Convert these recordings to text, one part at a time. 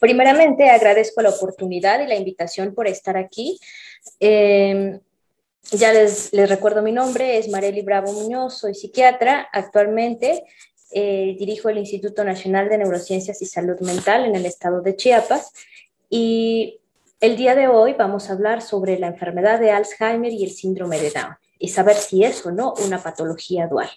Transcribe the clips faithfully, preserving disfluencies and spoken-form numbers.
Primeramente, agradezco la oportunidad y la invitación por estar aquí. Eh, ya les, les recuerdo mi nombre, es Marely Bravo Muñoz, soy psiquiatra. Actualmente eh, dirijo el Instituto Nacional de Neurociencias y Salud Mental en el estado de Chiapas. Y el día de hoy vamos a hablar sobre la enfermedad de Alzheimer y el síndrome de Down, y saber si es o no una patología dual.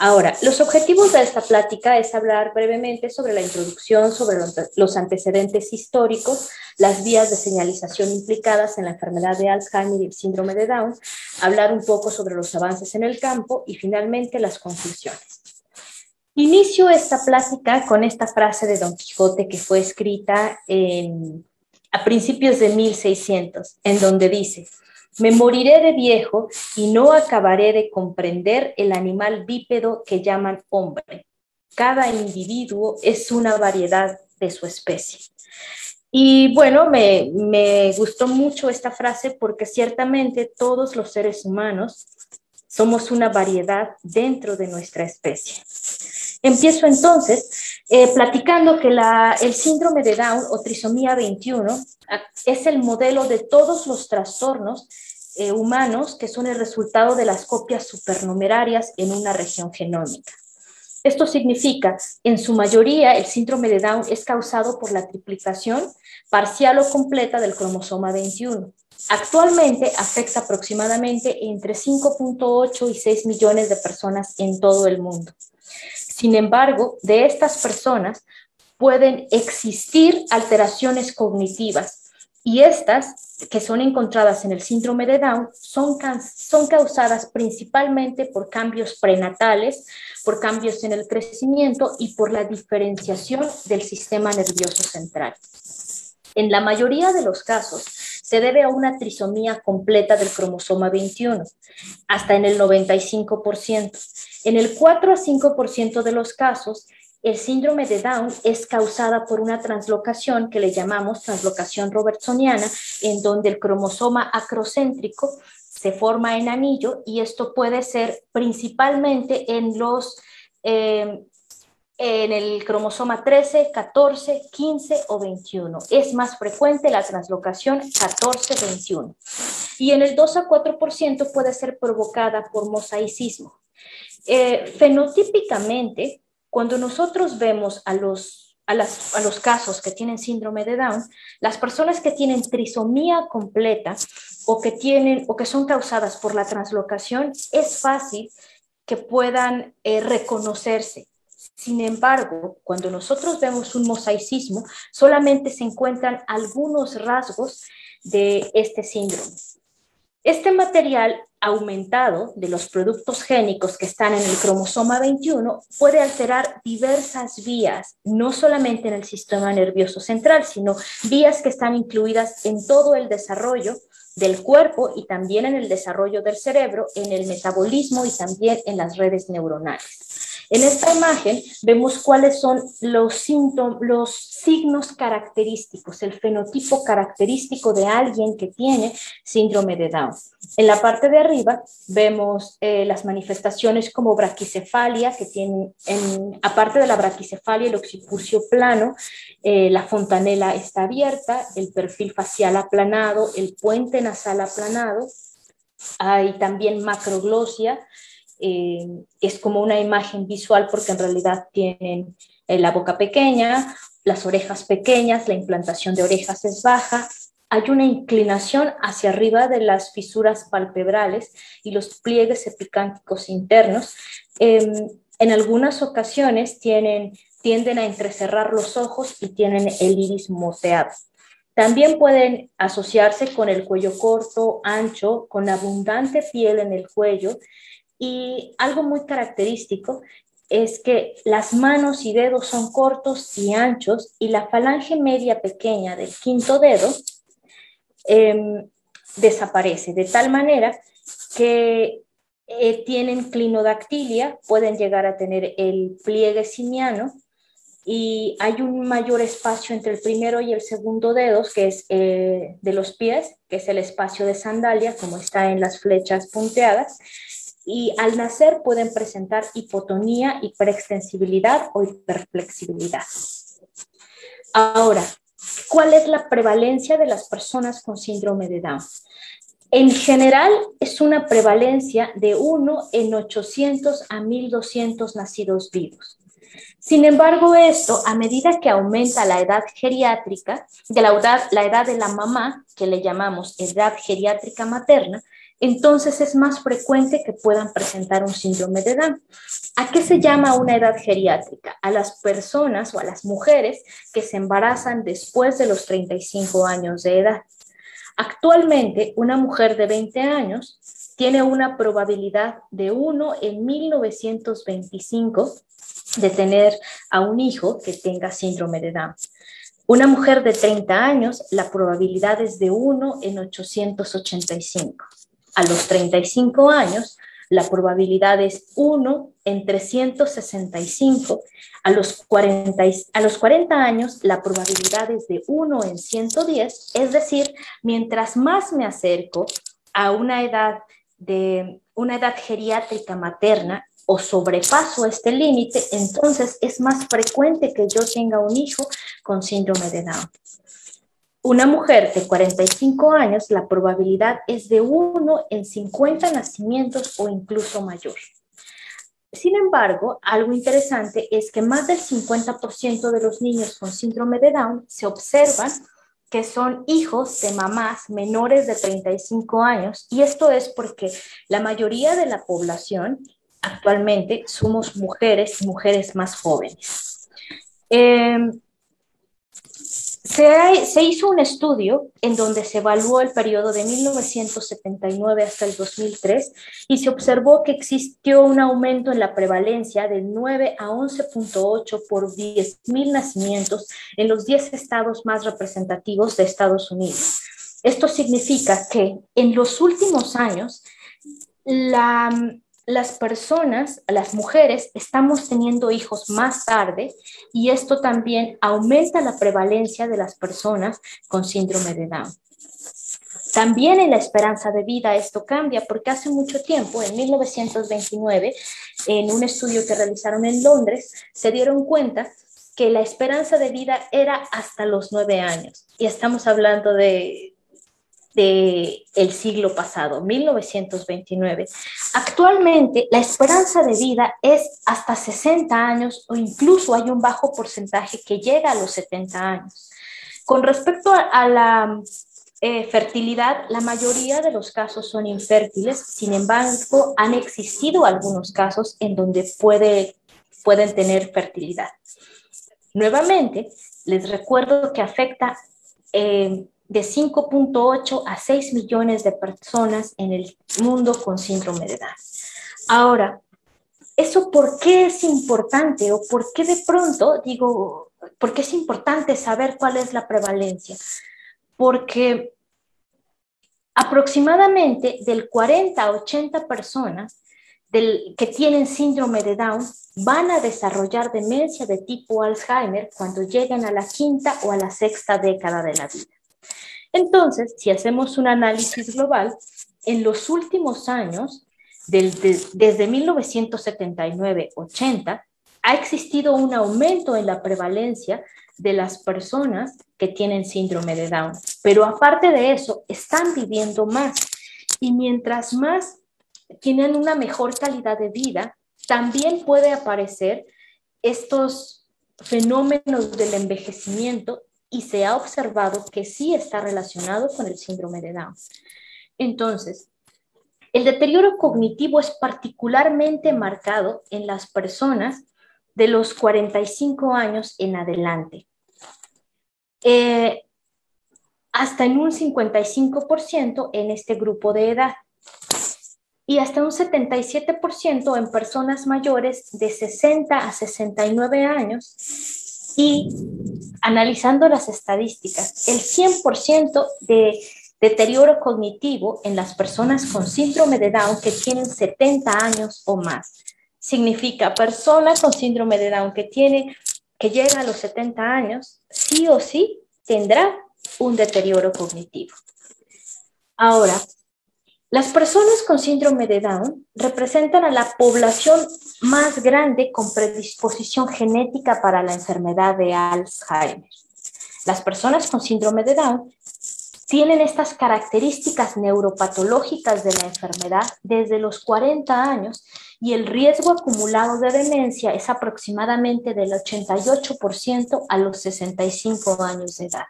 Ahora, los objetivos de esta plática es hablar brevemente sobre la introducción, sobre los antecedentes históricos, las vías de señalización implicadas en la enfermedad de Alzheimer y el síndrome de Down, hablar un poco sobre los avances en el campo y finalmente las conclusiones. Inicio esta plática con esta frase de Don Quijote que fue escrita en, a principios de mil seiscientos, en donde dice: me moriré de viejo y no acabaré de comprender el animal bípedo que llaman hombre. Cada individuo es una variedad de su especie. Y bueno, me, me gustó mucho esta frase porque ciertamente todos los seres humanos somos una variedad dentro de nuestra especie. Empiezo entonces eh, platicando que la, el síndrome de Down o trisomía veintiuno es el modelo de todos los trastornos eh, humanos que son el resultado de las copias supernumerarias en una región genómica. Esto significa, en su mayoría, el síndrome de Down es causado por la triplicación parcial o completa del cromosoma veintiuno. Actualmente afecta aproximadamente entre cinco punto ocho y seis millones de personas en todo el mundo. Sin embargo, de estas personas pueden existir alteraciones cognitivas y estas, que son encontradas en el síndrome de Down, son, son causadas principalmente por cambios prenatales, por cambios en el crecimiento y por la diferenciación del sistema nervioso central. En la mayoría de los casos, se debe a una trisomía completa del cromosoma veintiuno, hasta en el noventa y cinco por ciento. En el cuatro a cinco por ciento de los casos, el síndrome de Down es causada por una translocación que le llamamos translocación robertsoniana, en donde el cromosoma acrocéntrico se forma en anillo, y esto puede ser principalmente en los... Eh, en el cromosoma trece, catorce, quince o veintiuno. Es más frecuente la translocación catorce veintiuno. Y en el dos a cuatro por ciento puede ser provocada por mosaicismo. Eh, fenotípicamente, cuando nosotros vemos a los, a, las, a los casos que tienen síndrome de Down, las personas que tienen trisomía completa o que, tienen, o que son causadas por la translocación, es fácil que puedan eh, reconocerse. Sin embargo, cuando nosotros vemos un mosaicismo, solamente se encuentran algunos rasgos de este síndrome. Este material aumentado de los productos génicos que están en el cromosoma veintiuno puede alterar diversas vías, no solamente en el sistema nervioso central, sino vías que están incluidas en todo el desarrollo del cuerpo y también en el desarrollo del cerebro, en el metabolismo y también en las redes neuronales. En esta imagen vemos cuáles son los síntomas, los signos característicos, el fenotipo característico de alguien que tiene síndrome de Down. En la parte de arriba vemos eh, las manifestaciones como braquicefalia, que tienen, en, aparte de la braquicefalia, el occipucio plano, eh, la fontanela está abierta, el perfil facial aplanado, el puente nasal aplanado, hay también macroglosia. Eh, es como una imagen visual porque en realidad tienen eh, la boca pequeña, las orejas pequeñas, la implantación de orejas es baja, hay una inclinación hacia arriba de las fisuras palpebrales y los pliegues epicánticos internos. Eh, en algunas ocasiones tienen, tienden a entrecerrar los ojos y tienen el iris moteado. También pueden asociarse con el cuello corto, ancho, con abundante piel en el cuello. Y algo muy característico es que las manos y dedos son cortos y anchos y la falange media pequeña del quinto dedo eh, desaparece, de tal manera que eh, tienen clinodactilia, pueden llegar a tener el pliegue simiano y hay un mayor espacio entre el primero y el segundo dedos, que es eh, de los pies, que es el espacio de sandalia, como está en las flechas punteadas. Y al nacer pueden presentar hipotonía, hiperextensibilidad o hiperflexibilidad. Ahora, ¿cuál es la prevalencia de las personas con síndrome de Down? En general, es una prevalencia de uno en ochocientos a mil doscientos nacidos vivos. Sin embargo, esto, a medida que aumenta la edad geriátrica, de la edad, la edad de la mamá, que le llamamos edad geriátrica materna, entonces es más frecuente que puedan presentar un síndrome de Down. ¿A qué se llama una edad geriátrica? A las personas o a las mujeres que se embarazan después de los treinta y cinco años de edad. Actualmente, una mujer de veinte años tiene una probabilidad de uno en mil novecientos veinticinco de tener a un hijo que tenga síndrome de Down. Una mujer de treinta años, la probabilidad es de uno en ochocientos ochenta y cinco. A los treinta y cinco años, la probabilidad es uno en trescientos sesenta y cinco. A los cuarenta, a los cuarenta años, la probabilidad es de uno en ciento diez. Es decir, mientras más me acerco a una edad, de, una edad geriátrica materna o sobrepaso este límite, entonces es más frecuente que yo tenga un hijo con síndrome de Down. Una mujer de cuarenta y cinco años, la probabilidad es de uno en cincuenta nacimientos o incluso mayor. Sin embargo, algo interesante es que más del cincuenta por ciento de los niños con síndrome de Down se observan que son hijos de mamás menores de treinta y cinco años, y esto es porque la mayoría de la población actualmente somos mujeres y mujeres más jóvenes. Eh, Se, se hizo un estudio en donde se evaluó el periodo de mil novecientos setenta y nueve hasta el dos mil tres y se observó que existió un aumento en la prevalencia de nueve a once punto ocho por diez mil nacimientos en los diez estados más representativos de Estados Unidos. Esto significa que en los últimos años la... las personas, las mujeres, estamos teniendo hijos más tarde y esto también aumenta la prevalencia de las personas con síndrome de Down. También en la esperanza de vida esto cambia porque hace mucho tiempo, en mil novecientos veintinueve, en un estudio que realizaron en Londres, se dieron cuenta que la esperanza de vida era hasta los nueve años. Y estamos hablando de... del siglo pasado, mil novecientos veintinueve. Actualmente, la esperanza de vida es hasta sesenta años o incluso hay un bajo porcentaje que llega a los setenta años. Con respecto a, a la eh, fertilidad, la mayoría de los casos son infértiles, sin embargo, han existido algunos casos en donde puede, pueden tener fertilidad. Nuevamente, les recuerdo que afecta... Eh, de cinco punto ocho a seis millones de personas en el mundo con síndrome de Down. Ahora, ¿eso por qué es importante o por qué de pronto digo, por qué es importante saber cuál es la prevalencia? Porque aproximadamente del cuarenta a ochenta personas del, que tienen síndrome de Down van a desarrollar demencia de tipo Alzheimer cuando lleguen a la quinta o a la sexta década de la vida. Entonces, si hacemos un análisis global, en los últimos años, del, de, desde mil novecientos setenta y nueve a ochenta, ha existido un aumento en la prevalencia de las personas que tienen síndrome de Down. Pero aparte de eso, están viviendo más. Y mientras más tienen una mejor calidad de vida, también puede aparecer estos fenómenos del envejecimiento y se ha observado que sí está relacionado con el síndrome de Down. Entonces, el deterioro cognitivo es particularmente marcado en las personas de los cuarenta y cinco años en adelante. Eh, hasta en un cincuenta y cinco por ciento en este grupo de edad. Y hasta un setenta y siete por ciento en personas mayores de sesenta a sesenta y nueve años. Y analizando las estadísticas, el cien por ciento de deterioro cognitivo en las personas con síndrome de Down que tienen setenta años o más. Significa, persona con síndrome de Down que, tiene, que llega a los setenta años, sí o sí tendrá un deterioro cognitivo. Ahora, las personas con síndrome de Down representan a la población más grande con predisposición genética para la enfermedad de Alzheimer. Las personas con síndrome de Down tienen estas características neuropatológicas de la enfermedad desde los cuarenta años y el riesgo acumulado de demencia es aproximadamente del ochenta y ocho por ciento a los sesenta y cinco años de edad.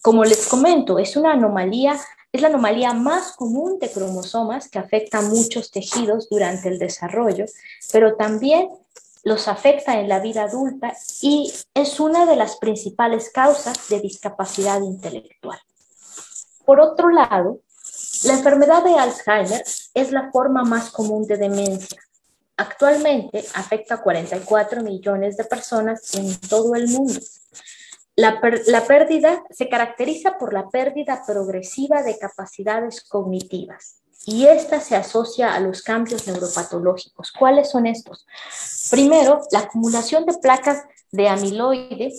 Como les comento, es una anomalía, es la anomalía más común de cromosomas que afecta a muchos tejidos durante el desarrollo, pero también los afecta en la vida adulta y es una de las principales causas de discapacidad intelectual. Por otro lado, la enfermedad de Alzheimer es la forma más común de demencia. Actualmente afecta a cuarenta y cuatro millones de personas en todo el mundo. La, la pérdida se caracteriza por la pérdida progresiva de capacidades cognitivas. Y esta se asocia a los cambios neuropatológicos. ¿Cuáles son estos? Primero, la acumulación de placas de amiloide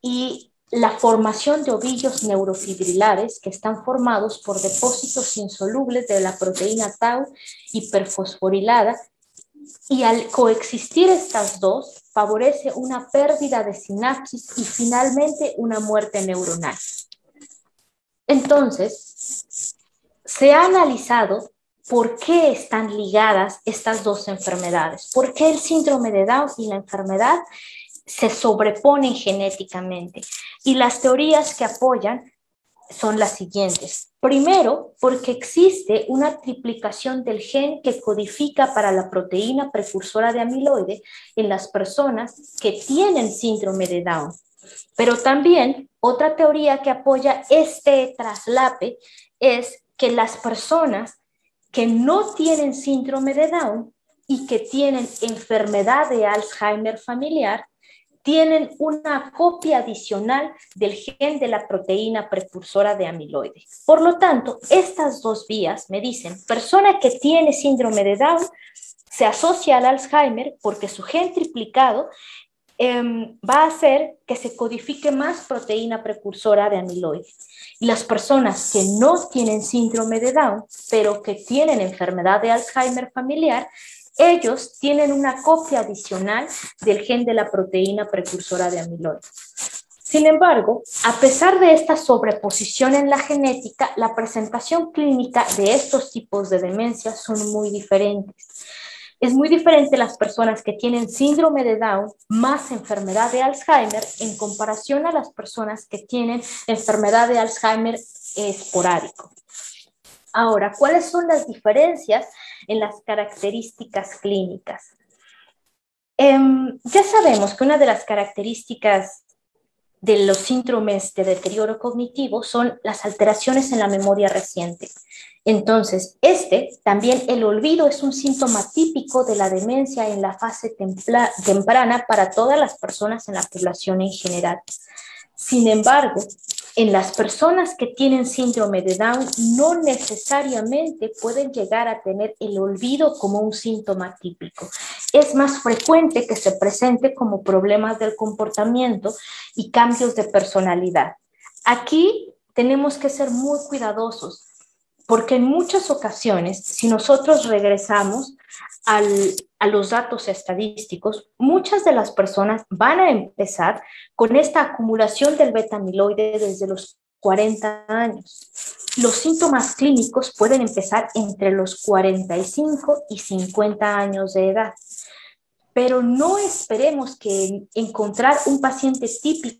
y la formación de ovillos neurofibrilares que están formados por depósitos insolubles de la proteína tau hiperfosforilada, y al coexistir estas dos favorece una pérdida de sinapsis y finalmente una muerte neuronal. Entonces, se ha analizado por qué están ligadas estas dos enfermedades, por qué el síndrome de Down y la enfermedad se sobreponen genéticamente. Y las teorías que apoyan son las siguientes. Primero, porque existe una triplicación del gen que codifica para la proteína precursora de amiloide en las personas que tienen síndrome de Down. Pero también otra teoría que apoya este traslape es que las personas que no tienen síndrome de Down y que tienen enfermedad de Alzheimer familiar tienen una copia adicional del gen de la proteína precursora de amiloide. Por lo tanto, estas dos vías me dicen, persona que tiene síndrome de Down se asocia al Alzheimer porque su gen triplicado Eh, va a hacer que se codifique más proteína precursora de amiloide. Y las personas que no tienen síndrome de Down, pero que tienen enfermedad de Alzheimer familiar, ellos tienen una copia adicional del gen de la proteína precursora de amiloide. Sin embargo, a pesar de esta sobreposición en la genética, la presentación clínica de estos tipos de demencia son muy diferentes. Es muy diferente las personas que tienen síndrome de Down más enfermedad de Alzheimer en comparación a las personas que tienen enfermedad de Alzheimer esporádico. Ahora, ¿cuáles son las diferencias en las características clínicas? Eh, ya sabemos que una de las características de los síndromes de deterioro cognitivo son las alteraciones en la memoria reciente. Entonces, este, también el olvido es un síntoma típico de la demencia en la fase temprana para todas las personas en la población en general. Sin embargo, en las personas que tienen síndrome de Down no necesariamente pueden llegar a tener el olvido como un síntoma típico. Es más frecuente que se presente como problemas del comportamiento y cambios de personalidad. Aquí tenemos que ser muy cuidadosos, porque en muchas ocasiones, si nosotros regresamos al, a los datos estadísticos, muchas de las personas van a empezar con esta acumulación del beta-amiloide desde los cuarenta años. Los síntomas clínicos pueden empezar entre los cuarenta y cinco y cincuenta años de edad, pero no esperemos que encontrar un paciente típico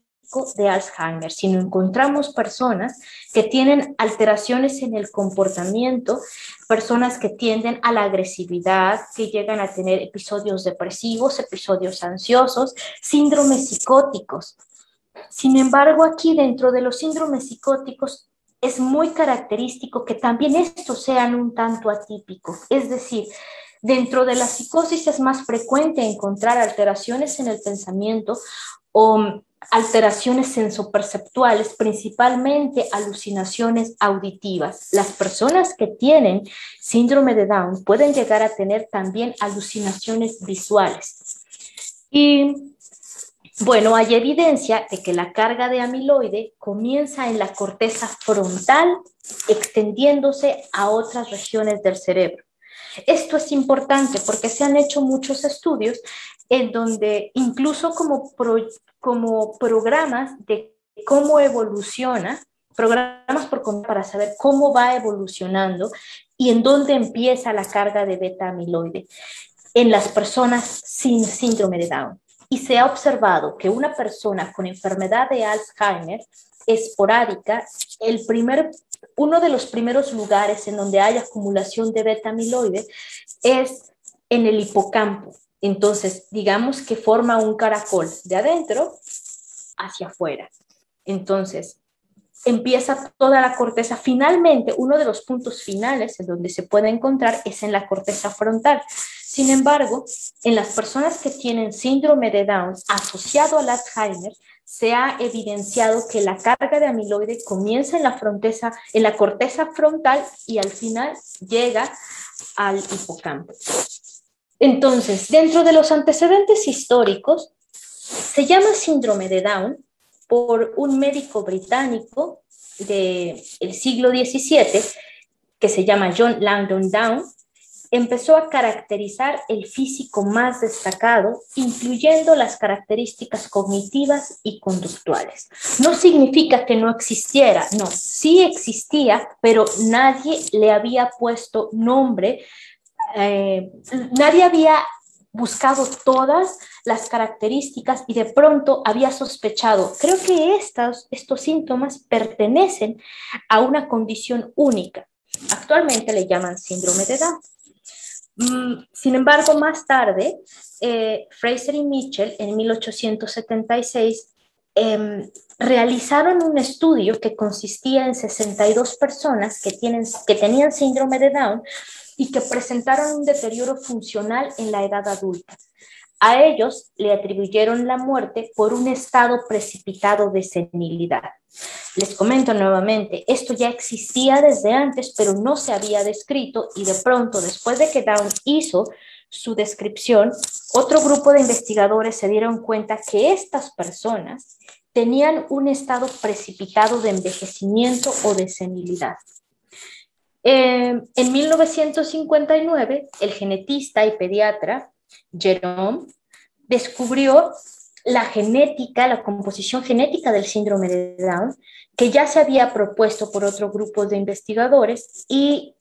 de Alzheimer, sino encontramos personas que tienen alteraciones en el comportamiento, personas que tienden a la agresividad, que llegan a tener episodios depresivos, episodios ansiosos, síndromes psicóticos. Sin embargo, aquí dentro de los síndromes psicóticos es muy característico que también estos sean un tanto atípicos, es decir, dentro de la psicosis es más frecuente encontrar alteraciones en el pensamiento o alteraciones sensoperceptuales, principalmente alucinaciones auditivas. Las personas que tienen síndrome de Down pueden llegar a tener también alucinaciones visuales. Y bueno, hay evidencia de que la carga de amiloide comienza en la corteza frontal, extendiéndose a otras regiones del cerebro. Esto es importante porque se han hecho muchos estudios en donde incluso como, pro, como programas de cómo evoluciona, programas por, para saber cómo va evolucionando y en dónde empieza la carga de beta amiloide en las personas sin síndrome de Down. Y se ha observado que una persona con enfermedad de Alzheimer esporádica, el primer, uno de los primeros lugares en donde hay acumulación de beta amiloide es en el hipocampo. Entonces, digamos que forma un caracol de adentro hacia afuera. Entonces, empieza toda la corteza. Finalmente, uno de los puntos finales en donde se puede encontrar es en la corteza frontal. Sin embargo, en las personas que tienen síndrome de Down asociado al Alzheimer, se ha evidenciado que la carga de amiloide comienza en la, fronteza, en la corteza frontal y al final llega al hipocampo. Entonces, dentro de los antecedentes históricos, se llama síndrome de Down por un médico británico del siglo diecisiete, que se llama John Langdon Down, empezó a caracterizar el físico más destacado, incluyendo las características cognitivas y conductuales. No significa que no existiera, no, sí existía, pero nadie le había puesto nombre, eh, nadie había buscado todas las características y de pronto había sospechado, creo que estos, estos síntomas pertenecen a una condición única. Actualmente le llaman síndrome de Down. Sin embargo, más tarde, eh, Fraser y Mitchell en mil ochocientos setenta y seis eh, realizaron un estudio que consistía en sesenta y dos personas que, tienen, que tenían síndrome de Down y que presentaron un deterioro funcional en la edad adulta. A ellos le atribuyeron la muerte por un estado precipitado de senilidad. Les comento nuevamente, esto ya existía desde antes, pero no se había descrito y de pronto, después de que Down hizo su descripción, otro grupo de investigadores se dieron cuenta que estas personas tenían un estado precipitado de envejecimiento o de senilidad. Eh, en mil novecientos cincuenta y nueve, el genetista y pediatra Jerome descubrió la genética, la composición genética del síndrome de Down, que ya se había propuesto por otro grupo de investigadores y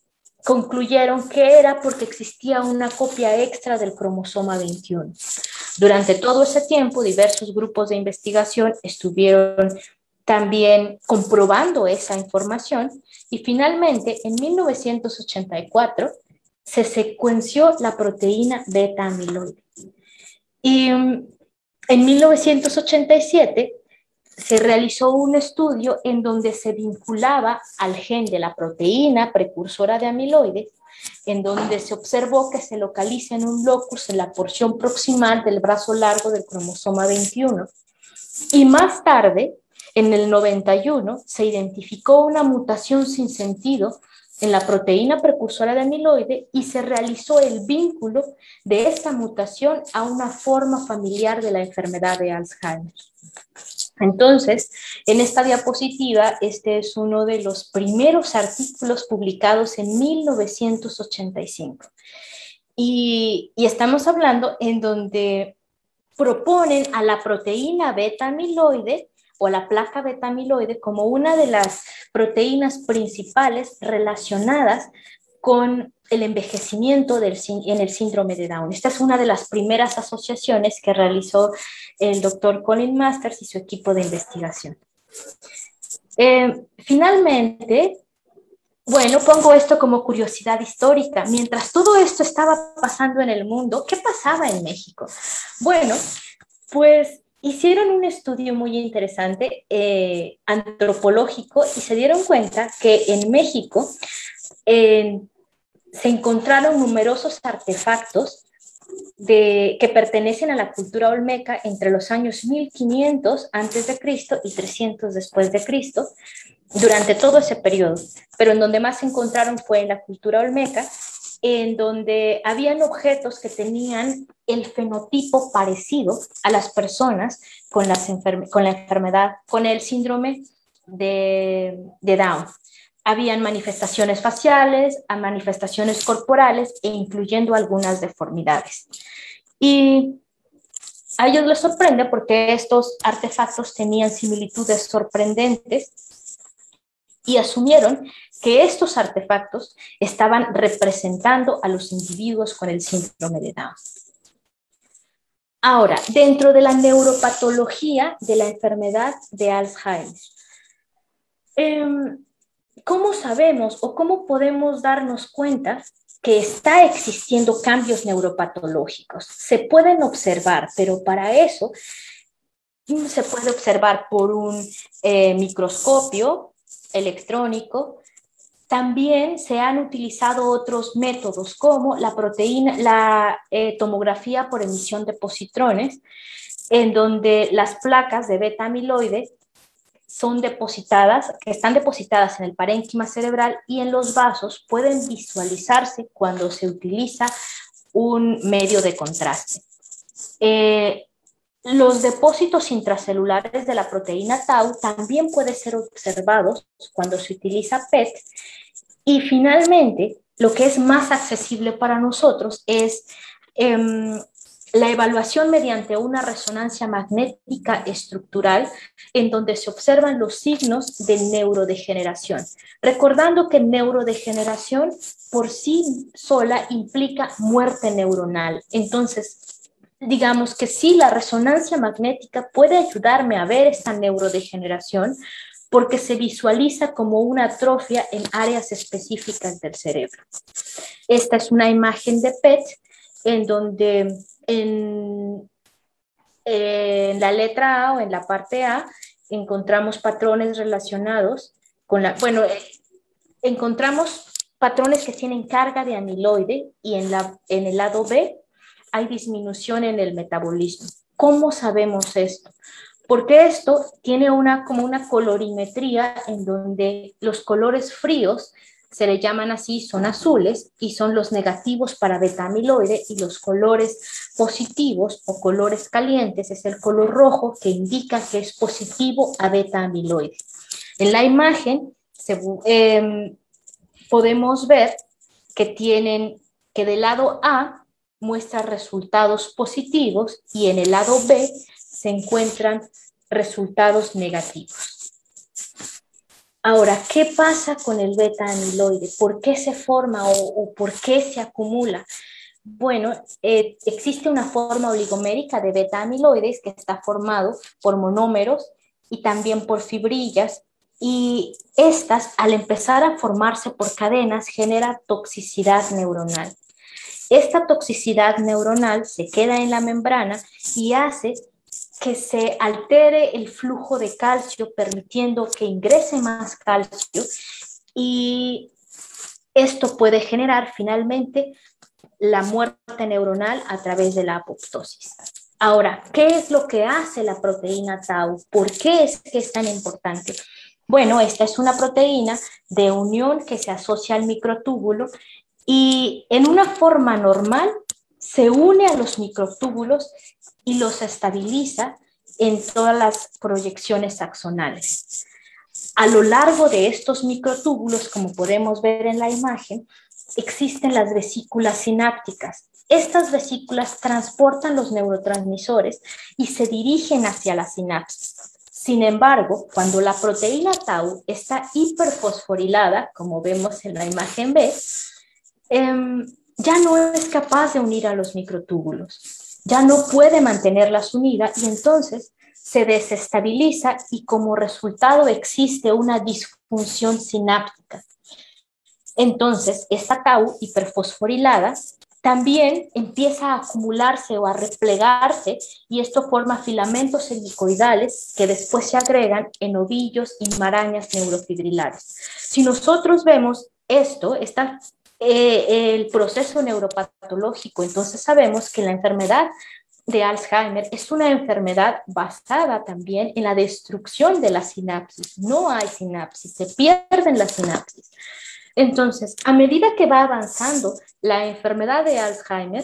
concluyeron que era porque existía una copia extra del cromosoma veintiuno. Durante todo ese tiempo, diversos grupos de investigación estuvieron también comprobando esa información y finalmente en mil novecientos ochenta y cuatro se secuenció la proteína beta amiloide. Y en mil novecientos ochenta y siete se realizó un estudio en donde se vinculaba al gen de la proteína precursora de amiloide, en donde se observó que se localiza en un locus en la porción proximal del brazo largo del cromosoma veintiuno. Y más tarde, en el noventa y uno, se identificó una mutación sin sentido en la proteína precursora de amiloide y se realizó el vínculo de esta mutación a una forma familiar de la enfermedad de Alzheimer. Entonces, en esta diapositiva, este es uno de los primeros artículos publicados en mil novecientos ochenta y cinco. Y, y estamos hablando en donde proponen a la proteína beta amiloide o la placa beta amiloide como una de las proteínas principales relacionadas con el envejecimiento del, en el síndrome de Down. Esta es una de las primeras asociaciones que realizó el doctor Colin Masters y su equipo de investigación. Eh, finalmente, bueno, pongo esto como curiosidad histórica. Mientras todo esto estaba pasando en el mundo, ¿qué pasaba en México? Bueno, pues hicieron un estudio muy interesante, eh, antropológico, y se dieron cuenta que en México eh, se encontraron numerosos artefactos de, que pertenecen a la cultura olmeca entre los años mil quinientos antes de Cristo y trescientos después de Cristo, durante todo ese periodo. Pero en donde más se encontraron fue en la cultura olmeca, en donde habían objetos que tenían el fenotipo parecido a las personas con, las enferme con la enfermedad, con el síndrome de, de Down. Habían manifestaciones faciales, manifestaciones corporales e incluyendo algunas deformidades. Y A ellos les sorprende porque estos artefactos tenían similitudes sorprendentes y asumieron que estos artefactos estaban representando a los individuos con el síndrome de Down. Ahora, dentro de la neuropatología de la enfermedad de Alzheimer, ¿cómo sabemos o cómo podemos darnos cuenta que está existiendo cambios neuropatológicos? Se pueden observar, pero para eso se puede observar por un eh, microscopio electrónico. También se han utilizado otros métodos como la proteína, la eh, tomografía por emisión de positrones, en donde las placas de beta amiloide son depositadas, que están depositadas en el parénquima cerebral y en los vasos, pueden visualizarse cuando se utiliza un medio de contraste. Eh, los depósitos intracelulares de la proteína tau también pueden ser observados cuando se utiliza P E T, y finalmente lo que es más accesible para nosotros es eh, la evaluación mediante una resonancia magnética estructural en donde se observan los signos de neurodegeneración. Recordando que neurodegeneración por sí sola implica muerte neuronal. Entonces, digamos que sí, la resonancia magnética puede ayudarme a ver esta neurodegeneración porque se visualiza como una atrofia en áreas específicas del cerebro. Esta es una imagen de P E T en donde... En, en la letra A o en la parte A encontramos patrones relacionados con la... Bueno, eh, encontramos patrones que tienen carga de amiloide y en, la, en el lado B hay disminución en el metabolismo. ¿Cómo sabemos esto? Porque esto tiene una, como una colorimetría en donde los colores fríos se le llaman así, son azules y son los negativos para beta amiloide, y los colores positivos o colores calientes es el color rojo que indica que es positivo a beta amiloide. En la imagen se, eh, podemos ver que tienen que del lado A muestra resultados positivos y en el lado B se encuentran resultados negativos. Ahora, ¿qué pasa con el beta amiloide? ¿Por qué se forma o, o por qué se acumula? Bueno, eh, existe una forma oligomérica de beta amiloides que está formado por monómeros y también por fibrillas, y estas al empezar a formarse por cadenas genera toxicidad neuronal. Esta toxicidad neuronal se queda en la membrana y hace que se altere el flujo de calcio, permitiendo que ingrese más calcio, y esto puede generar finalmente la muerte neuronal a través de la apoptosis. Ahora, ¿qué es lo que hace la proteína tau? ¿Por qué es que es tan importante? Bueno, esta es una proteína de unión que se asocia al microtúbulo y en una forma normal se une a los microtúbulos y los estabiliza en todas las proyecciones axonales. A lo largo de estos microtúbulos, como podemos ver en la imagen, existen las vesículas sinápticas. Estas vesículas transportan los neurotransmisores y se dirigen hacia la sinapsis. Sin embargo, cuando la proteína tau está hiperfosforilada, como vemos en la imagen B, eh, ya no es capaz de unir a los microtúbulos. Ya no puede mantenerlas unidas y entonces se desestabiliza, y como resultado existe una disfunción sináptica. Entonces, esta tau hiperfosforilada también empieza a acumularse o a replegarse, y esto forma filamentos helicoidales que después se agregan en ovillos y marañas neurofibrilares. Si nosotros vemos esto, esta Eh, el proceso neuropatológico, entonces sabemos que la enfermedad de Alzheimer es una enfermedad basada también en la destrucción de la sinapsis. No hay sinapsis, se pierden las sinapsis. Entonces, a medida que va avanzando la enfermedad de Alzheimer,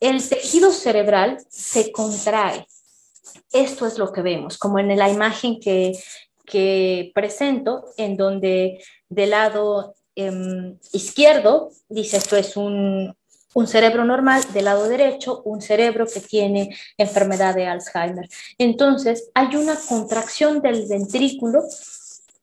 el tejido cerebral se contrae. Esto es lo que vemos, como en la imagen que, que presento, en donde del lado izquierdo, dice, esto es un, un cerebro normal del lado derecho, un cerebro que tiene enfermedad de Alzheimer. Entonces, hay una contracción del ventrículo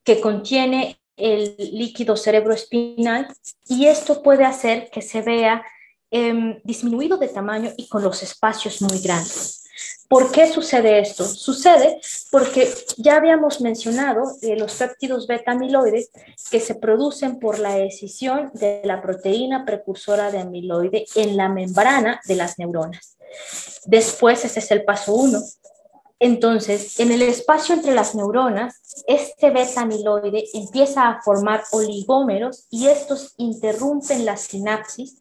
que contiene el líquido cerebroespinal y esto puede hacer que se vea eh, disminuido de tamaño y con los espacios muy grandes. ¿Por qué sucede esto? Sucede porque ya habíamos mencionado eh, los péptidos beta-amiloides que se producen por la escisión de la proteína precursora de amiloide en la membrana de las neuronas. Después, ese es el paso uno. Entonces, en el espacio entre las neuronas, este beta-amiloide empieza a formar oligómeros y estos interrumpen la sinapsis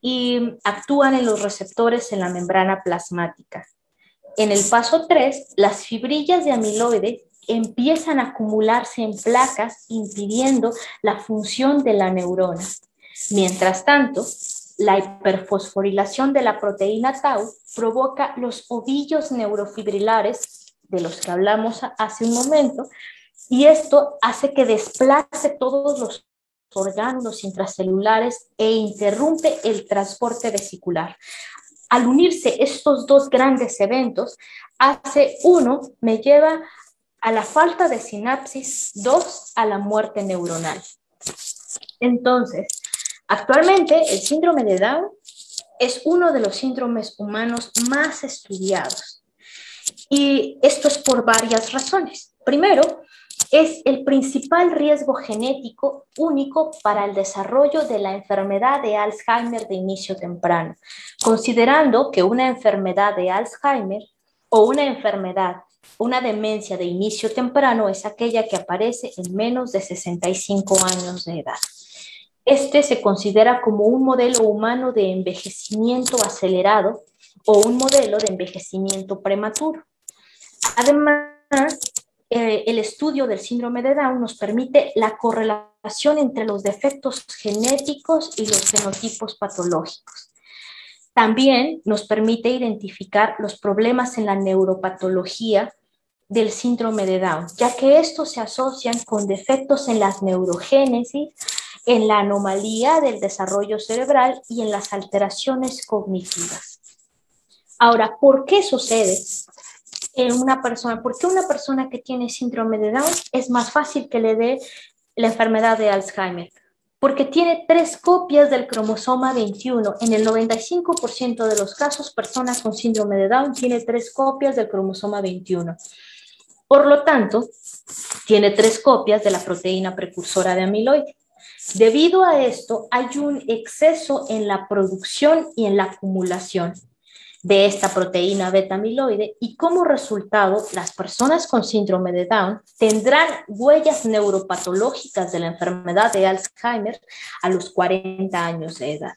y actúan en los receptores en la membrana plasmática. En el paso tres, las fibrillas de amiloide empiezan a acumularse en placas, impidiendo la función de la neurona. Mientras tanto, la hiperfosforilación de la proteína tau provoca los ovillos neurofibrilares, de los que hablamos hace un momento, y esto hace que desplace todos los orgánulos intracelulares e interrumpe el transporte vesicular. Al unirse estos dos grandes eventos, A C uno me lleva a la falta de sinapsis, dos a la muerte neuronal. Entonces, actualmente el síndrome de Down es uno de los síndromes humanos más estudiados y esto es por varias razones. Primero, es el principal riesgo genético único para el desarrollo de la enfermedad de Alzheimer de inicio temprano, considerando que una enfermedad de Alzheimer o una enfermedad, una demencia de inicio temprano es aquella que aparece en menos de sesenta y cinco años de edad. Este se considera como un modelo humano de envejecimiento acelerado o un modelo de envejecimiento prematuro. Además, Eh, el estudio del síndrome de Down nos permite la correlación entre los defectos genéticos y los fenotipos patológicos. También nos permite identificar los problemas en la neuropatología del síndrome de Down, ya que estos se asocian con defectos en las neurogénesis, en la anomalía del desarrollo cerebral y en las alteraciones cognitivas. Ahora, ¿por qué sucede? Una persona, ¿por qué una persona que tiene síndrome de Down es más fácil que le dé la enfermedad de Alzheimer? Porque tiene tres copias del cromosoma veintiuno. En el noventa y cinco por ciento de los casos, personas con síndrome de Down tienen tres copias del cromosoma veintiuno. Por lo tanto, tiene tres copias de la proteína precursora de amiloide. Debido a esto, hay un exceso en la producción y en la acumulación de esta proteína beta-amiloide y como resultado las personas con síndrome de Down tendrán huellas neuropatológicas de la enfermedad de Alzheimer a los cuarenta años de edad.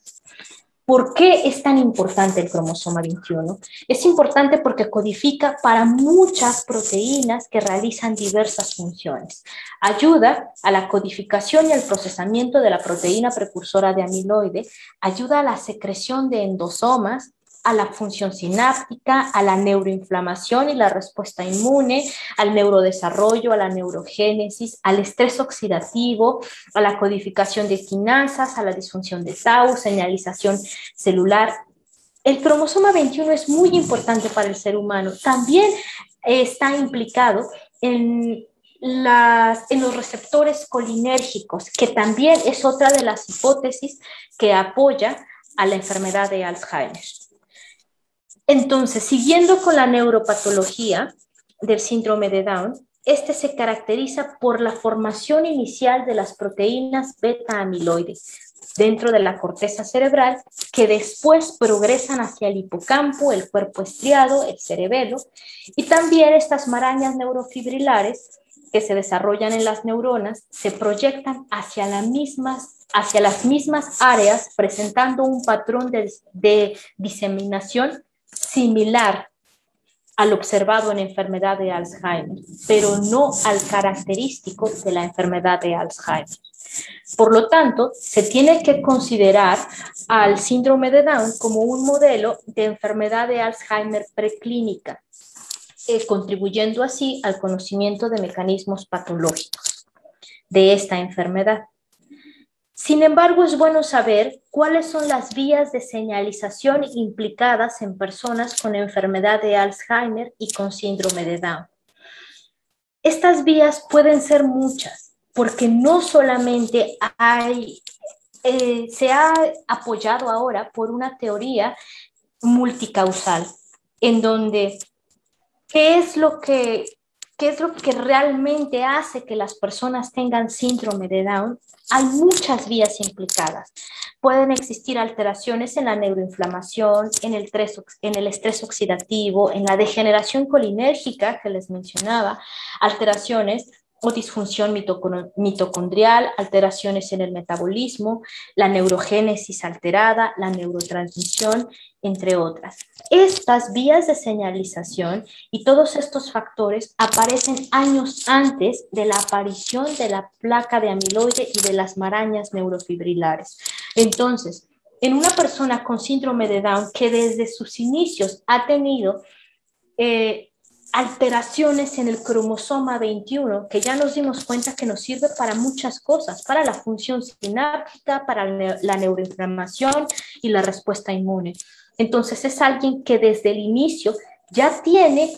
¿Por qué es tan importante el cromosoma veintiuno? Es importante porque codifica para muchas proteínas que realizan diversas funciones. Ayuda a la codificación y al procesamiento de la proteína precursora de amiloide, ayuda a la secreción de endosomas, a la función sináptica, a la neuroinflamación y la respuesta inmune, al neurodesarrollo, a la neurogénesis, al estrés oxidativo, a la codificación de quinasas, a la disfunción de tau, señalización celular. El cromosoma veintiuno es muy importante para el ser humano. También está implicado en Las, en los receptores colinérgicos, que también es otra de las hipótesis que apoya a la enfermedad de Alzheimer. Entonces, siguiendo con la neuropatología del síndrome de Down, este se caracteriza por la formación inicial de las proteínas beta-amiloides dentro de la corteza cerebral, que después progresan hacia el hipocampo, el cuerpo estriado, el cerebelo, y también estas marañas neurofibrilares que se desarrollan en las neuronas se proyectan hacia las mismas hacia las mismas áreas, presentando un patrón de, de diseminación similar al observado en enfermedad de Alzheimer, pero no al característico de la enfermedad de Alzheimer. Por lo tanto, se tiene que considerar al síndrome de Down como un modelo de enfermedad de Alzheimer preclínica, eh, contribuyendo así al conocimiento de mecanismos patológicos de esta enfermedad. Sin embargo, es bueno saber cuáles son las vías de señalización implicadas en personas con enfermedad de Alzheimer y con síndrome de Down. Estas vías pueden ser muchas, porque no solamente hay, eh, se ha apoyado ahora por una teoría multicausal, en donde qué es lo que... ¿Qué es lo que realmente hace que las personas tengan síndrome de Down? Hay muchas vías implicadas. Pueden existir alteraciones en la neuroinflamación, en el estrés, en el estrés oxidativo, en la degeneración colinérgica que les mencionaba, alteraciones o disfunción mitocondrial, alteraciones en el metabolismo, la neurogénesis alterada, la neurotransmisión, entre otras. Estas vías de señalización y todos estos factores aparecen años antes de la aparición de la placa de amiloide y de las marañas neurofibrilares. Entonces, en una persona con síndrome de Down que desde sus inicios ha tenido eh, alteraciones en el cromosoma veintiuno, que ya nos dimos cuenta que nos sirve para muchas cosas, para la función sináptica, para la neuroinflamación y la respuesta inmune. Entonces es alguien que desde el inicio ya tiene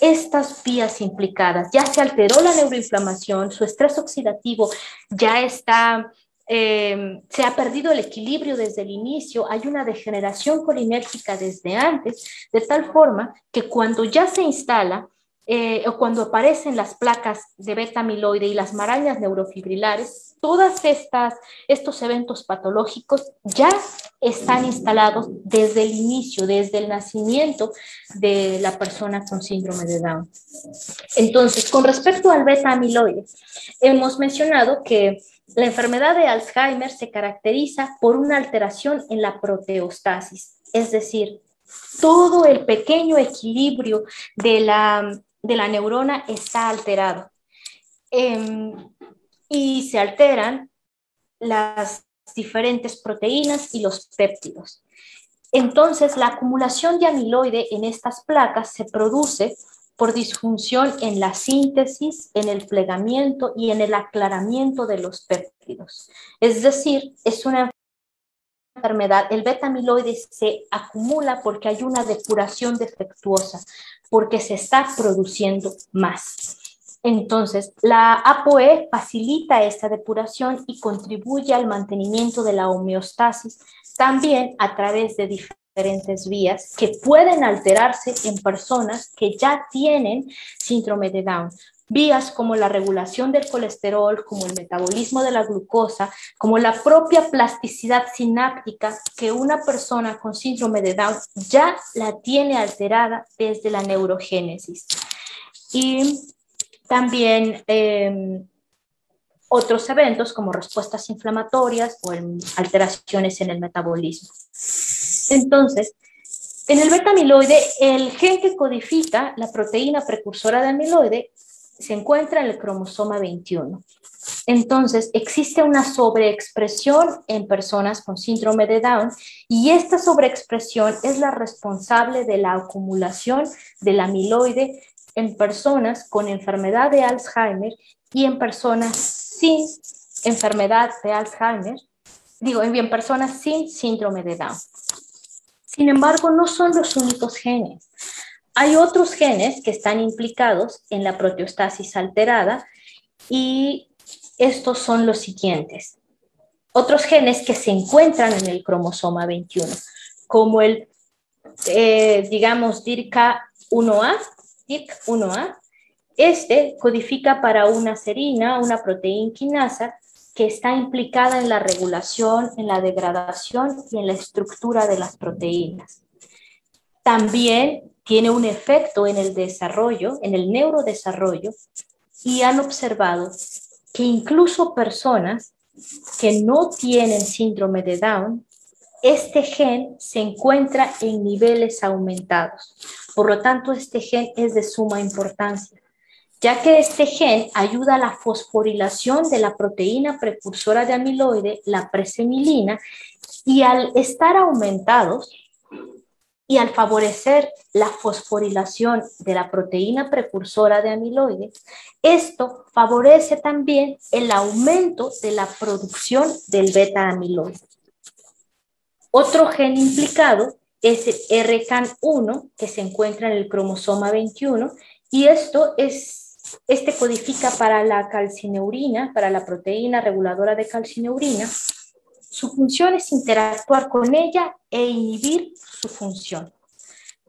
estas vías implicadas, ya se alteró la neuroinflamación, su estrés oxidativo ya está... Eh, se ha perdido el equilibrio desde el inicio, hay una degeneración colinérgica desde antes, de tal forma que cuando ya se instala eh, o cuando aparecen las placas de beta amiloide y las marañas neurofibrilares, todas estas, estos eventos patológicos ya están instalados desde el inicio, desde el nacimiento de la persona con síndrome de Down. Entonces, con respecto al beta amiloide, hemos mencionado que la enfermedad de Alzheimer se caracteriza por una alteración en la proteostasis, es decir, todo el pequeño equilibrio de la, de la neurona está alterado eh, y se alteran las diferentes proteínas y los péptidos. Entonces, la acumulación de amiloide en estas placas se produce por disfunción en la síntesis, en el plegamiento y en el aclaramiento de los péptidos. Es decir, es una enfermedad, el beta amiloide se acumula porque hay una depuración defectuosa, porque se está produciendo más. Entonces, la A P O E facilita esta depuración y contribuye al mantenimiento de la homeostasis, también a través de diferentes diferentes vías que pueden alterarse en personas que ya tienen síndrome de Down. Vías como la regulación del colesterol, como el metabolismo de la glucosa, como la propia plasticidad sináptica que una persona con síndrome de Down ya la tiene alterada desde la neurogénesis. Y también eh, otros eventos como respuestas inflamatorias o en alteraciones en el metabolismo. Entonces, en el beta amiloide, el gen que codifica la proteína precursora de amiloide se encuentra en el cromosoma veintiuno. Entonces, existe una sobreexpresión en personas con síndrome de Down y esta sobreexpresión es la responsable de la acumulación del amiloide en personas con enfermedad de Alzheimer y en personas sin enfermedad de Alzheimer, digo, en personas sin síndrome de Down. Sin embargo, no son los únicos genes. Hay otros genes que están implicados en la proteostasis alterada y estos son los siguientes. Otros genes que se encuentran en el cromosoma veintiuno, como el, eh, digamos, D I R C uno A, D I R C uno A. Este codifica para una serina, una proteína quinasa, que está implicada en la regulación, en la degradación y en la estructura de las proteínas. También tiene un efecto en el desarrollo, en el neurodesarrollo, y han observado que incluso personas que no tienen síndrome de Down, este gen se encuentra en niveles aumentados. Por lo tanto, este gen es de suma importancia, ya que este gen ayuda a la fosforilación de la proteína precursora de amiloide, la presenilina, y al estar aumentados, y al favorecer la fosforilación de la proteína precursora de amiloide, esto favorece también el aumento de la producción del beta-amiloide. Otro gen implicado es el R C A N uno, que se encuentra en el cromosoma veintiuno, y esto es... Este codifica para la calcineurina, para la proteína reguladora de calcineurina. Su función es interactuar con ella e inhibir su función.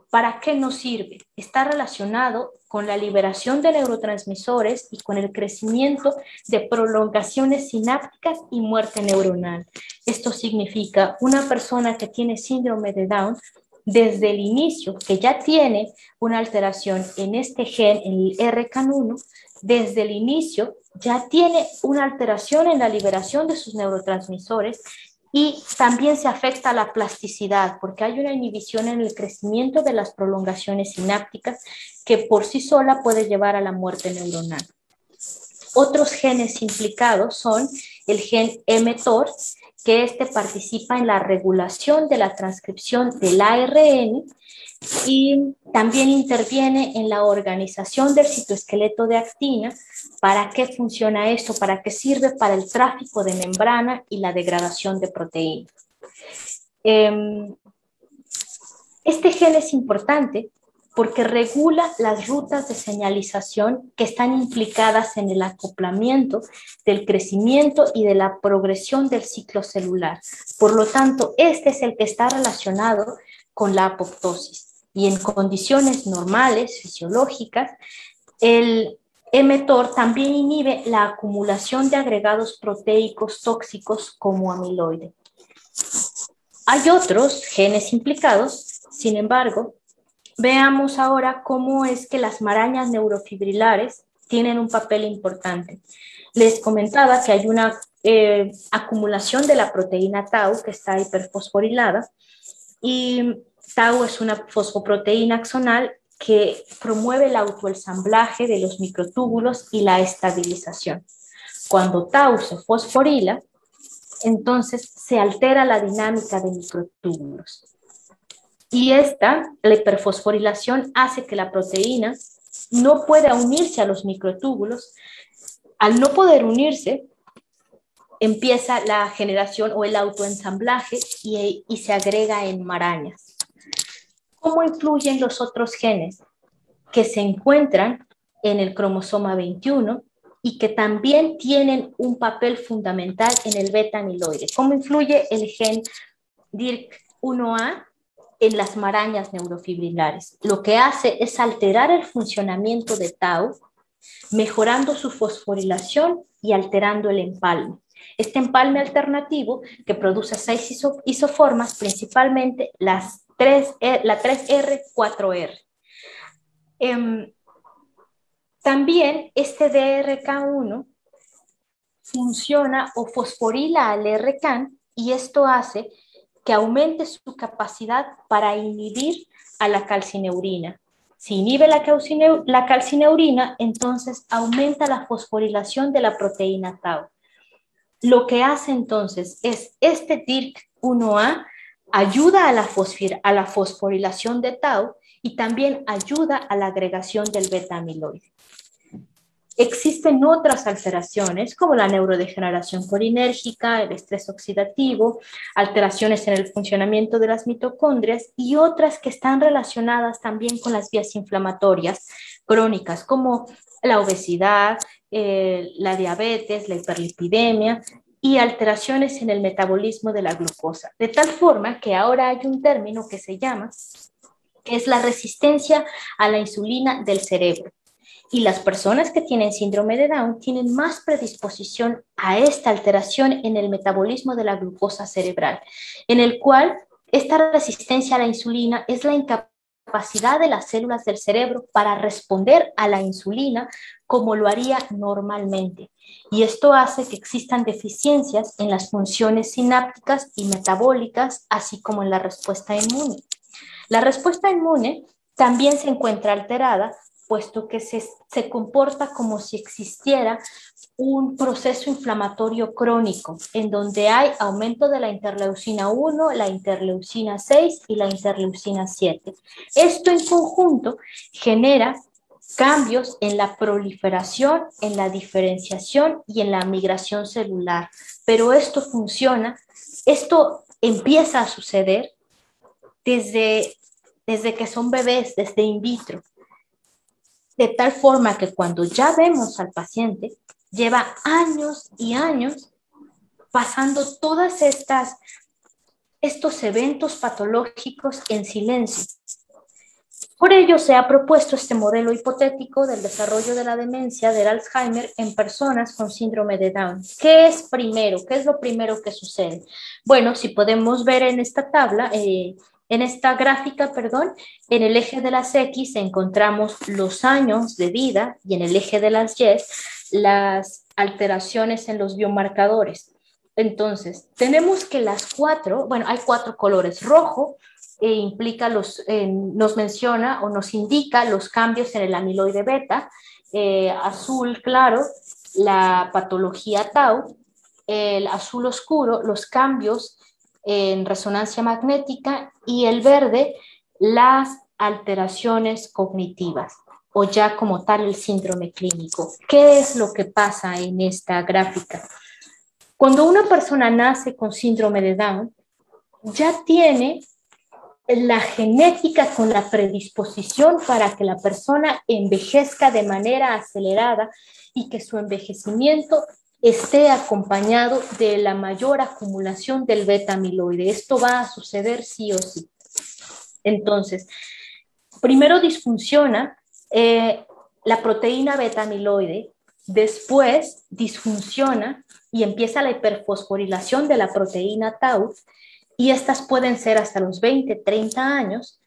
¿Para qué nos sirve? Está relacionado con la liberación de neurotransmisores y con el crecimiento de prolongaciones sinápticas y muerte neuronal. Esto significa una persona que tiene síndrome de Down desde el inicio, que ya tiene una alteración en este gen, en el R C A N uno, desde el inicio ya tiene una alteración en la liberación de sus neurotransmisores y también se afecta la plasticidad, porque hay una inhibición en el crecimiento de las prolongaciones sinápticas que por sí sola puede llevar a la muerte neuronal. Otros genes implicados son el gen mTOR, que este participa en la regulación de la transcripción del A R N y también interviene en la organización del citoesqueleto de actina. ¿Para qué funciona esto? ¿Para qué sirve? Para el tráfico de membrana y la degradación de proteínas. Este gen es importante porque regula las rutas de señalización que están implicadas en el acoplamiento del crecimiento y de la progresión del ciclo celular. Por lo tanto, este es el que está relacionado con la apoptosis. Y en condiciones normales, fisiológicas, el mTOR también inhibe la acumulación de agregados proteicos tóxicos como amiloide. Hay otros genes implicados, sin embargo. Veamos ahora cómo es que las marañas neurofibrilares tienen un papel importante. Les comentaba que hay una eh, acumulación de la proteína tau que está hiperfosforilada y tau es una fosfoproteína axonal que promueve el autoensamblaje de los microtúbulos y la estabilización. Cuando tau se fosforila, entonces se altera la dinámica de microtúbulos. Y esta, la hiperfosforilación, hace que la proteína no pueda unirse a los microtúbulos. Al no poder unirse, empieza la generación o el autoensamblaje y, y se agrega en marañas. ¿Cómo influyen los otros genes que se encuentran en el cromosoma veintiuno y que también tienen un papel fundamental en el beta-amiloide? ¿Cómo influye el gen D I R C uno A? En las marañas neurofibrilares? Lo que hace es alterar el funcionamiento de tau, mejorando su fosforilación y alterando el empalme. Este empalme alternativo que produce seis isoformas, principalmente las tres R, la tres R, cuatro R. Eh, también este D R K uno funciona o fosforila al R C A N y esto hace que aumente su capacidad para inhibir a la calcineurina. Si inhibe la, calcine la calcineurina, entonces aumenta la fosforilación de la proteína tau. Lo que hace entonces es este D I R C uno A ayuda a la, a la fosforilación de tau y también ayuda a la agregación del beta-amiloide. Existen otras alteraciones como la neurodegeneración colinérgica, el estrés oxidativo, alteraciones en el funcionamiento de las mitocondrias y otras que están relacionadas también con las vías inflamatorias crónicas como la obesidad, eh, la diabetes, la hiperlipidemia y alteraciones en el metabolismo de la glucosa. De tal forma que ahora hay un término que se llama, que es la resistencia a la insulina del cerebro. Y las personas que tienen síndrome de Down tienen más predisposición a esta alteración en el metabolismo de la glucosa cerebral, en el cual esta resistencia a la insulina es la incapacidad de las células del cerebro para responder a la insulina como lo haría normalmente. Y esto hace que existan deficiencias en las funciones sinápticas y metabólicas, así como en la respuesta inmune. La respuesta inmune también se encuentra alterada puesto que se, se comporta como si existiera un proceso inflamatorio crónico, en donde hay aumento de la interleucina uno, la interleucina seis y la interleucina siete. Esto en conjunto genera cambios en la proliferación, en la diferenciación y en la migración celular. Pero esto funciona, esto empieza a suceder desde, desde que son bebés, desde in vitro. De tal forma que cuando ya vemos al paciente, lleva años y años pasando todas estas, estos eventos patológicos en silencio. Por ello se ha propuesto este modelo hipotético del desarrollo de la demencia del Alzheimer en personas con síndrome de Down. ¿Qué es primero? ¿Qué es lo primero que sucede? Bueno, si podemos ver en esta tabla, eh, en esta gráfica, perdón, en el eje de las X encontramos los años de vida y en el eje de las Y las alteraciones en los biomarcadores. Entonces, tenemos que las cuatro, bueno, hay cuatro colores, rojo, E implica los, eh, nos menciona o nos indica los cambios en el amiloide beta, eh, azul claro, la patología tau, el azul oscuro, los cambios en resonancia magnética y el verde, las alteraciones cognitivas o ya como tal el síndrome clínico. ¿Qué es lo que pasa en esta gráfica? Cuando una persona nace con síndrome de Down, ya tiene la genética con la predisposición para que la persona envejezca de manera acelerada y que su envejecimiento esté acompañado de la mayor acumulación del beta amiloide. Esto va a suceder sí o sí. Entonces, primero disfunciona eh, la proteína beta amiloide, después disfunciona y empieza la hiperfosforilación de la proteína tau, y estas pueden ser hasta los veinte, treinta años,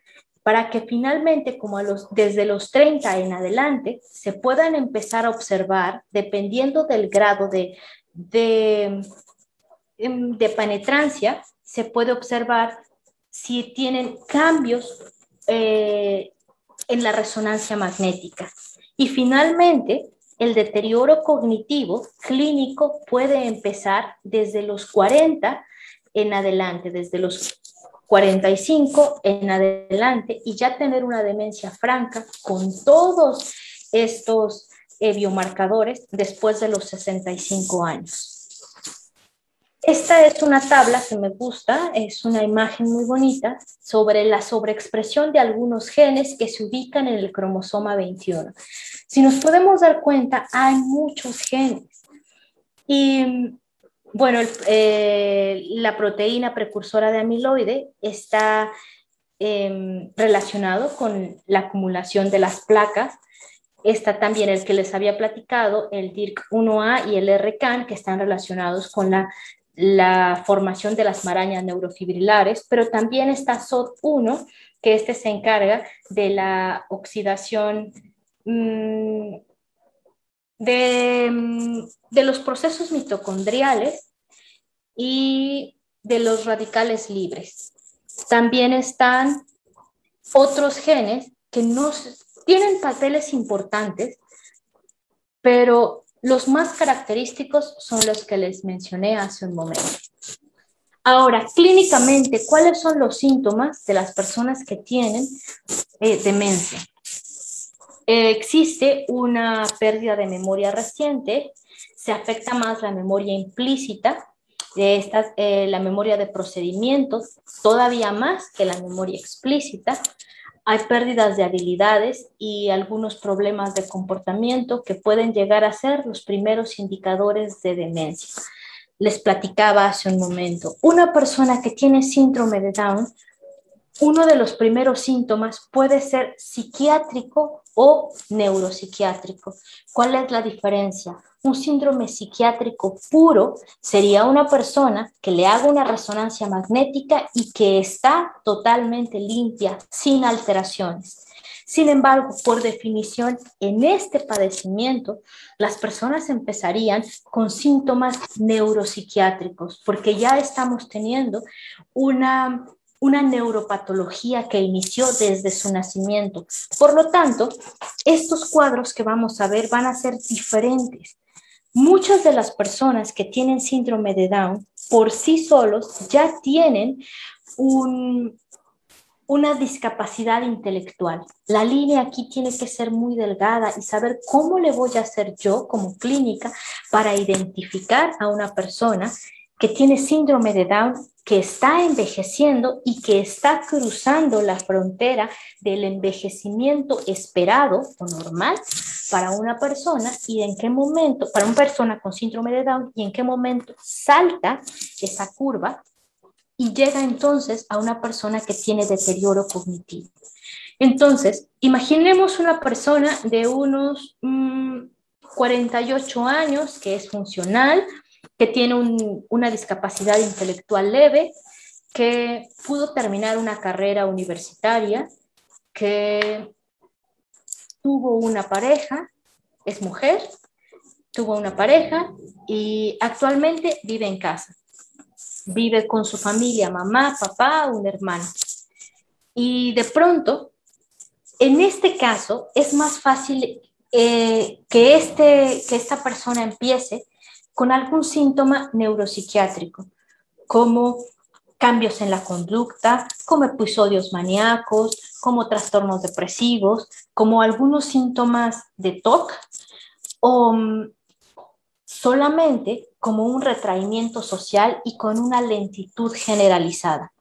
para que finalmente, como a los, desde los treinta en adelante, se puedan empezar a observar, dependiendo del grado de, de, de penetrancia, se puede observar si tienen cambios eh, en la resonancia magnética. Y finalmente, el deterioro cognitivo clínico puede empezar desde los cuarenta en adelante, desde los cuarenta y cinco en adelante, y ya tener una demencia franca con todos estos eh, biomarcadores después de los sesenta y cinco años. Esta es una tabla que me gusta, es una imagen muy bonita, sobre la sobreexpresión de algunos genes que se ubican en el cromosoma veintiuno. Si nos podemos dar cuenta, hay muchos genes. Y bueno, el, eh, la proteína precursora de amiloide está eh, relacionado con la acumulación de las placas. Está también el que les había platicado, el D I R C uno A y el R CAN, que están relacionados con la, la formación de las marañas neurofibrilares, pero también está S O T uno, que este se encarga de la oxidación mmm, De, de los procesos mitocondriales y de los radicales libres. También están otros genes que no tienen papeles importantes, pero los más característicos son los que les mencioné hace un momento. Ahora, clínicamente, ¿cuáles son los síntomas de las personas que tienen eh, demencia? Eh, existe una pérdida de memoria reciente, se afecta más la memoria implícita, de estas, eh, la memoria de procedimientos, todavía más que la memoria explícita. Hay pérdidas de habilidades y algunos problemas de comportamiento que pueden llegar a ser los primeros indicadores de demencia. Les platicaba hace un momento, una persona que tiene síndrome de Down, uno de los primeros síntomas puede ser psiquiátrico o neuropsiquiátrico. ¿Cuál es la diferencia? Un síndrome psiquiátrico puro sería una persona que le haga una resonancia magnética y que está totalmente limpia, sin alteraciones. Sin embargo, por definición, en este padecimiento, las personas empezarían con síntomas neuropsiquiátricos, porque ya estamos teniendo una una neuropatología que inició desde su nacimiento. Por lo tanto, estos cuadros que vamos a ver van a ser diferentes. Muchas de las personas que tienen síndrome de Down por sí solos ya tienen un, una discapacidad intelectual. La línea aquí tiene que ser muy delgada y saber cómo le voy a hacer yo como clínica para identificar a una persona que tiene síndrome de Down, que está envejeciendo y que está cruzando la frontera del envejecimiento esperado o normal para una persona y en qué momento, para una persona con síndrome de Down, y en qué momento salta esa curva y llega entonces a una persona que tiene deterioro cognitivo. Entonces, imaginemos una persona de unos mmm, cuarenta y ocho años que es funcional, que tiene un, una discapacidad intelectual leve, que pudo terminar una carrera universitaria, que tuvo una pareja, es mujer, tuvo una pareja y actualmente vive en casa. Vive con su familia, mamá, papá, un hermano. Y de pronto, en este caso, es más fácil eh, que, este, que esta persona empiece con algún síntoma neuropsiquiátrico, como cambios en la conducta, como episodios maníacos, como trastornos depresivos, como algunos síntomas de T O C, o solamente como un retraimiento social y con una lentitud generalizada.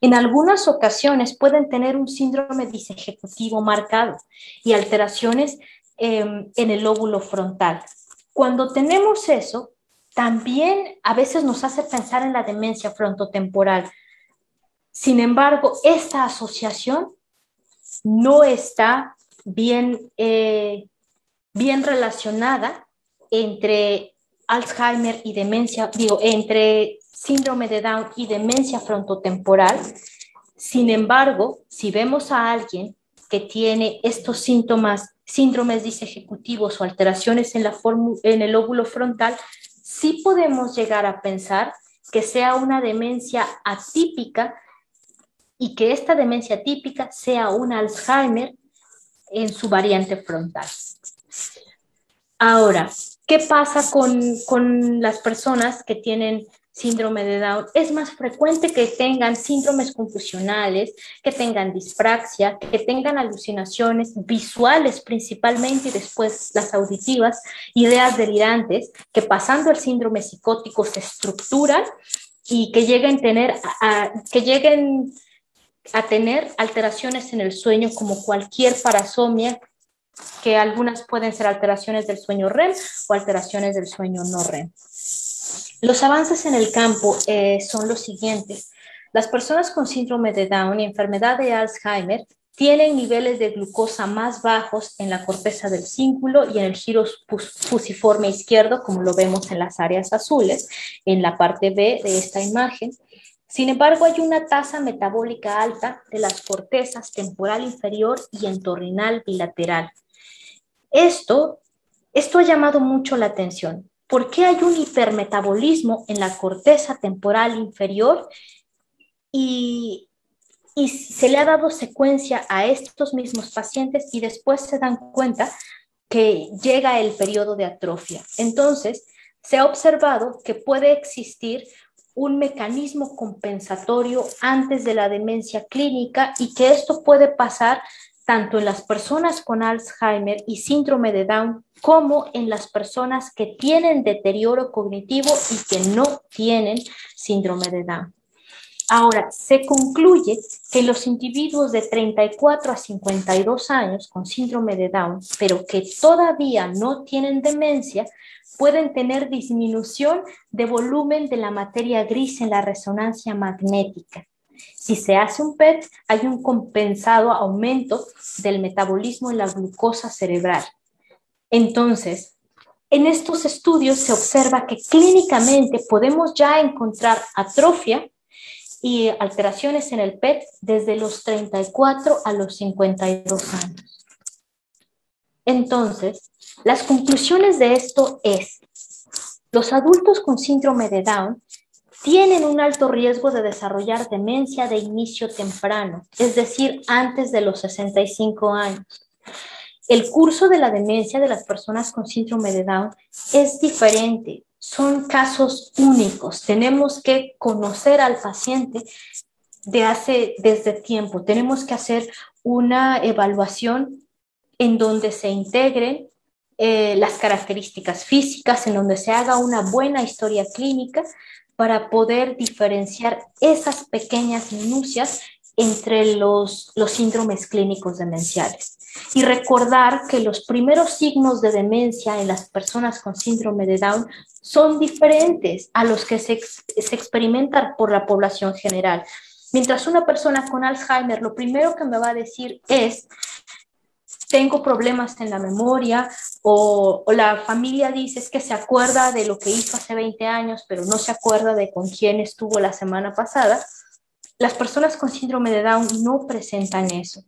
En algunas ocasiones pueden tener un síndrome disejecutivo marcado y alteraciones eh, en el lóbulo frontal. Cuando tenemos eso, también a veces nos hace pensar en la demencia frontotemporal. Sin embargo, esta asociación no está bien, eh, bien relacionada entre Alzheimer y demencia, digo, entre síndrome de Down y demencia frontotemporal. Sin embargo, si vemos a alguien que tiene estos síntomas, síndromes disejecutivos o alteraciones en, la en el lóbulo frontal, sí podemos llegar a pensar que sea una demencia atípica y que esta demencia atípica sea un Alzheimer en su variante frontal. Ahora, ¿qué pasa con, con las personas que tienen síndrome de Down? Es más frecuente que tengan síndromes confusionales, que tengan dispraxia, que tengan alucinaciones visuales principalmente y después las auditivas, ideas delirantes, que pasando el síndrome psicótico se estructuran y que lleguen, tener a, a, que lleguen a tener alteraciones en el sueño como cualquier parasomnia, que algunas pueden ser alteraciones del sueño R E M o alteraciones del sueño no R E M. Los avances en el campo eh, son los siguientes. Las personas con síndrome de Down y enfermedad de Alzheimer tienen niveles de glucosa más bajos en la corteza del cíngulo y en el giro fusiforme izquierdo, como lo vemos en las áreas azules, en la parte B de esta imagen. Sin embargo, hay una tasa metabólica alta de las cortezas temporal inferior y entorrinal bilateral. Esto, esto ha llamado mucho la atención. ¿Por qué hay un hipermetabolismo en la corteza temporal inferior? Y, y se le ha dado secuencia a estos mismos pacientes y después se dan cuenta que llega el periodo de atrofia. Entonces, se ha observado que puede existir un mecanismo compensatorio antes de la demencia clínica y que esto puede pasar tanto en las personas con Alzheimer y síndrome de Down como en las personas que tienen deterioro cognitivo y que no tienen síndrome de Down. Ahora, se concluye que los individuos de treinta y cuatro a cincuenta y dos años con síndrome de Down, pero que todavía no tienen demencia, pueden tener disminución de volumen de la materia gris en la resonancia magnética. Si se hace un P E T, hay un compensado aumento del metabolismo en la glucosa cerebral. Entonces, en estos estudios se observa que clínicamente podemos ya encontrar atrofia y alteraciones en el P E T desde los treinta y cuatro a los cincuenta y dos años. Entonces, las conclusiones de esto es, los adultos con síndrome de Down tienen un alto riesgo de desarrollar demencia de inicio temprano, es decir, antes de los sesenta y cinco años. El curso de la demencia de las personas con síndrome de Down es diferente, son casos únicos. Tenemos que conocer al paciente de hace, desde tiempo. Tenemos que hacer una evaluación en donde se integren eh, las características físicas, en donde se haga una buena historia clínica para poder diferenciar esas pequeñas minucias entre los, los síndromes clínicos demenciales. Y recordar que los primeros signos de demencia en las personas con síndrome de Down son diferentes a los que se, se experimentan por la población general. Mientras una persona con Alzheimer, lo primero que me va a decir es, tengo problemas en la memoria, o, o la familia dice es que se acuerda de lo que hizo hace veinte años, pero no se acuerda de con quién estuvo la semana pasada. Las personas con síndrome de Down no presentan eso.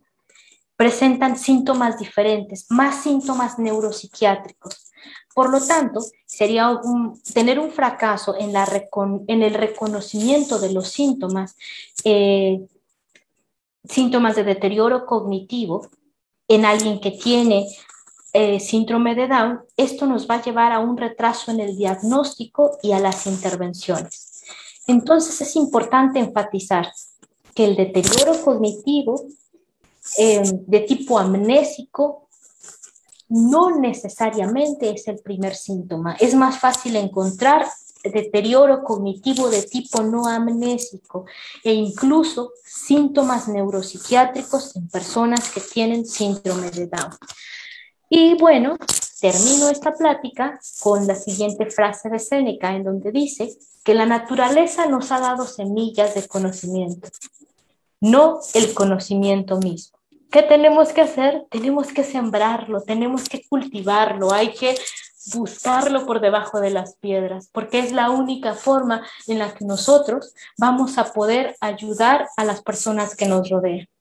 Presentan síntomas diferentes, más síntomas neuropsiquiátricos. Por lo tanto, sería un, tener un fracaso en, la recon, en el reconocimiento de los síntomas, eh, síntomas de deterioro cognitivo en alguien que tiene eh, síndrome de Down. Esto nos va a llevar a un retraso en el diagnóstico y a las intervenciones. Entonces, es importante enfatizar que el deterioro cognitivo eh, de tipo amnésico no necesariamente es el primer síntoma. Es más fácil encontrar deterioro cognitivo de tipo no amnésico e incluso síntomas neuropsiquiátricos en personas que tienen síndrome de Down. Y bueno, termino esta plática con la siguiente frase de Séneca, en donde dice que la naturaleza nos ha dado semillas de conocimiento, no el conocimiento mismo. ¿Qué tenemos que hacer? Tenemos que sembrarlo, tenemos que cultivarlo, hay que buscarlo por debajo de las piedras, porque es la única forma en la que nosotros vamos a poder ayudar a las personas que nos rodean.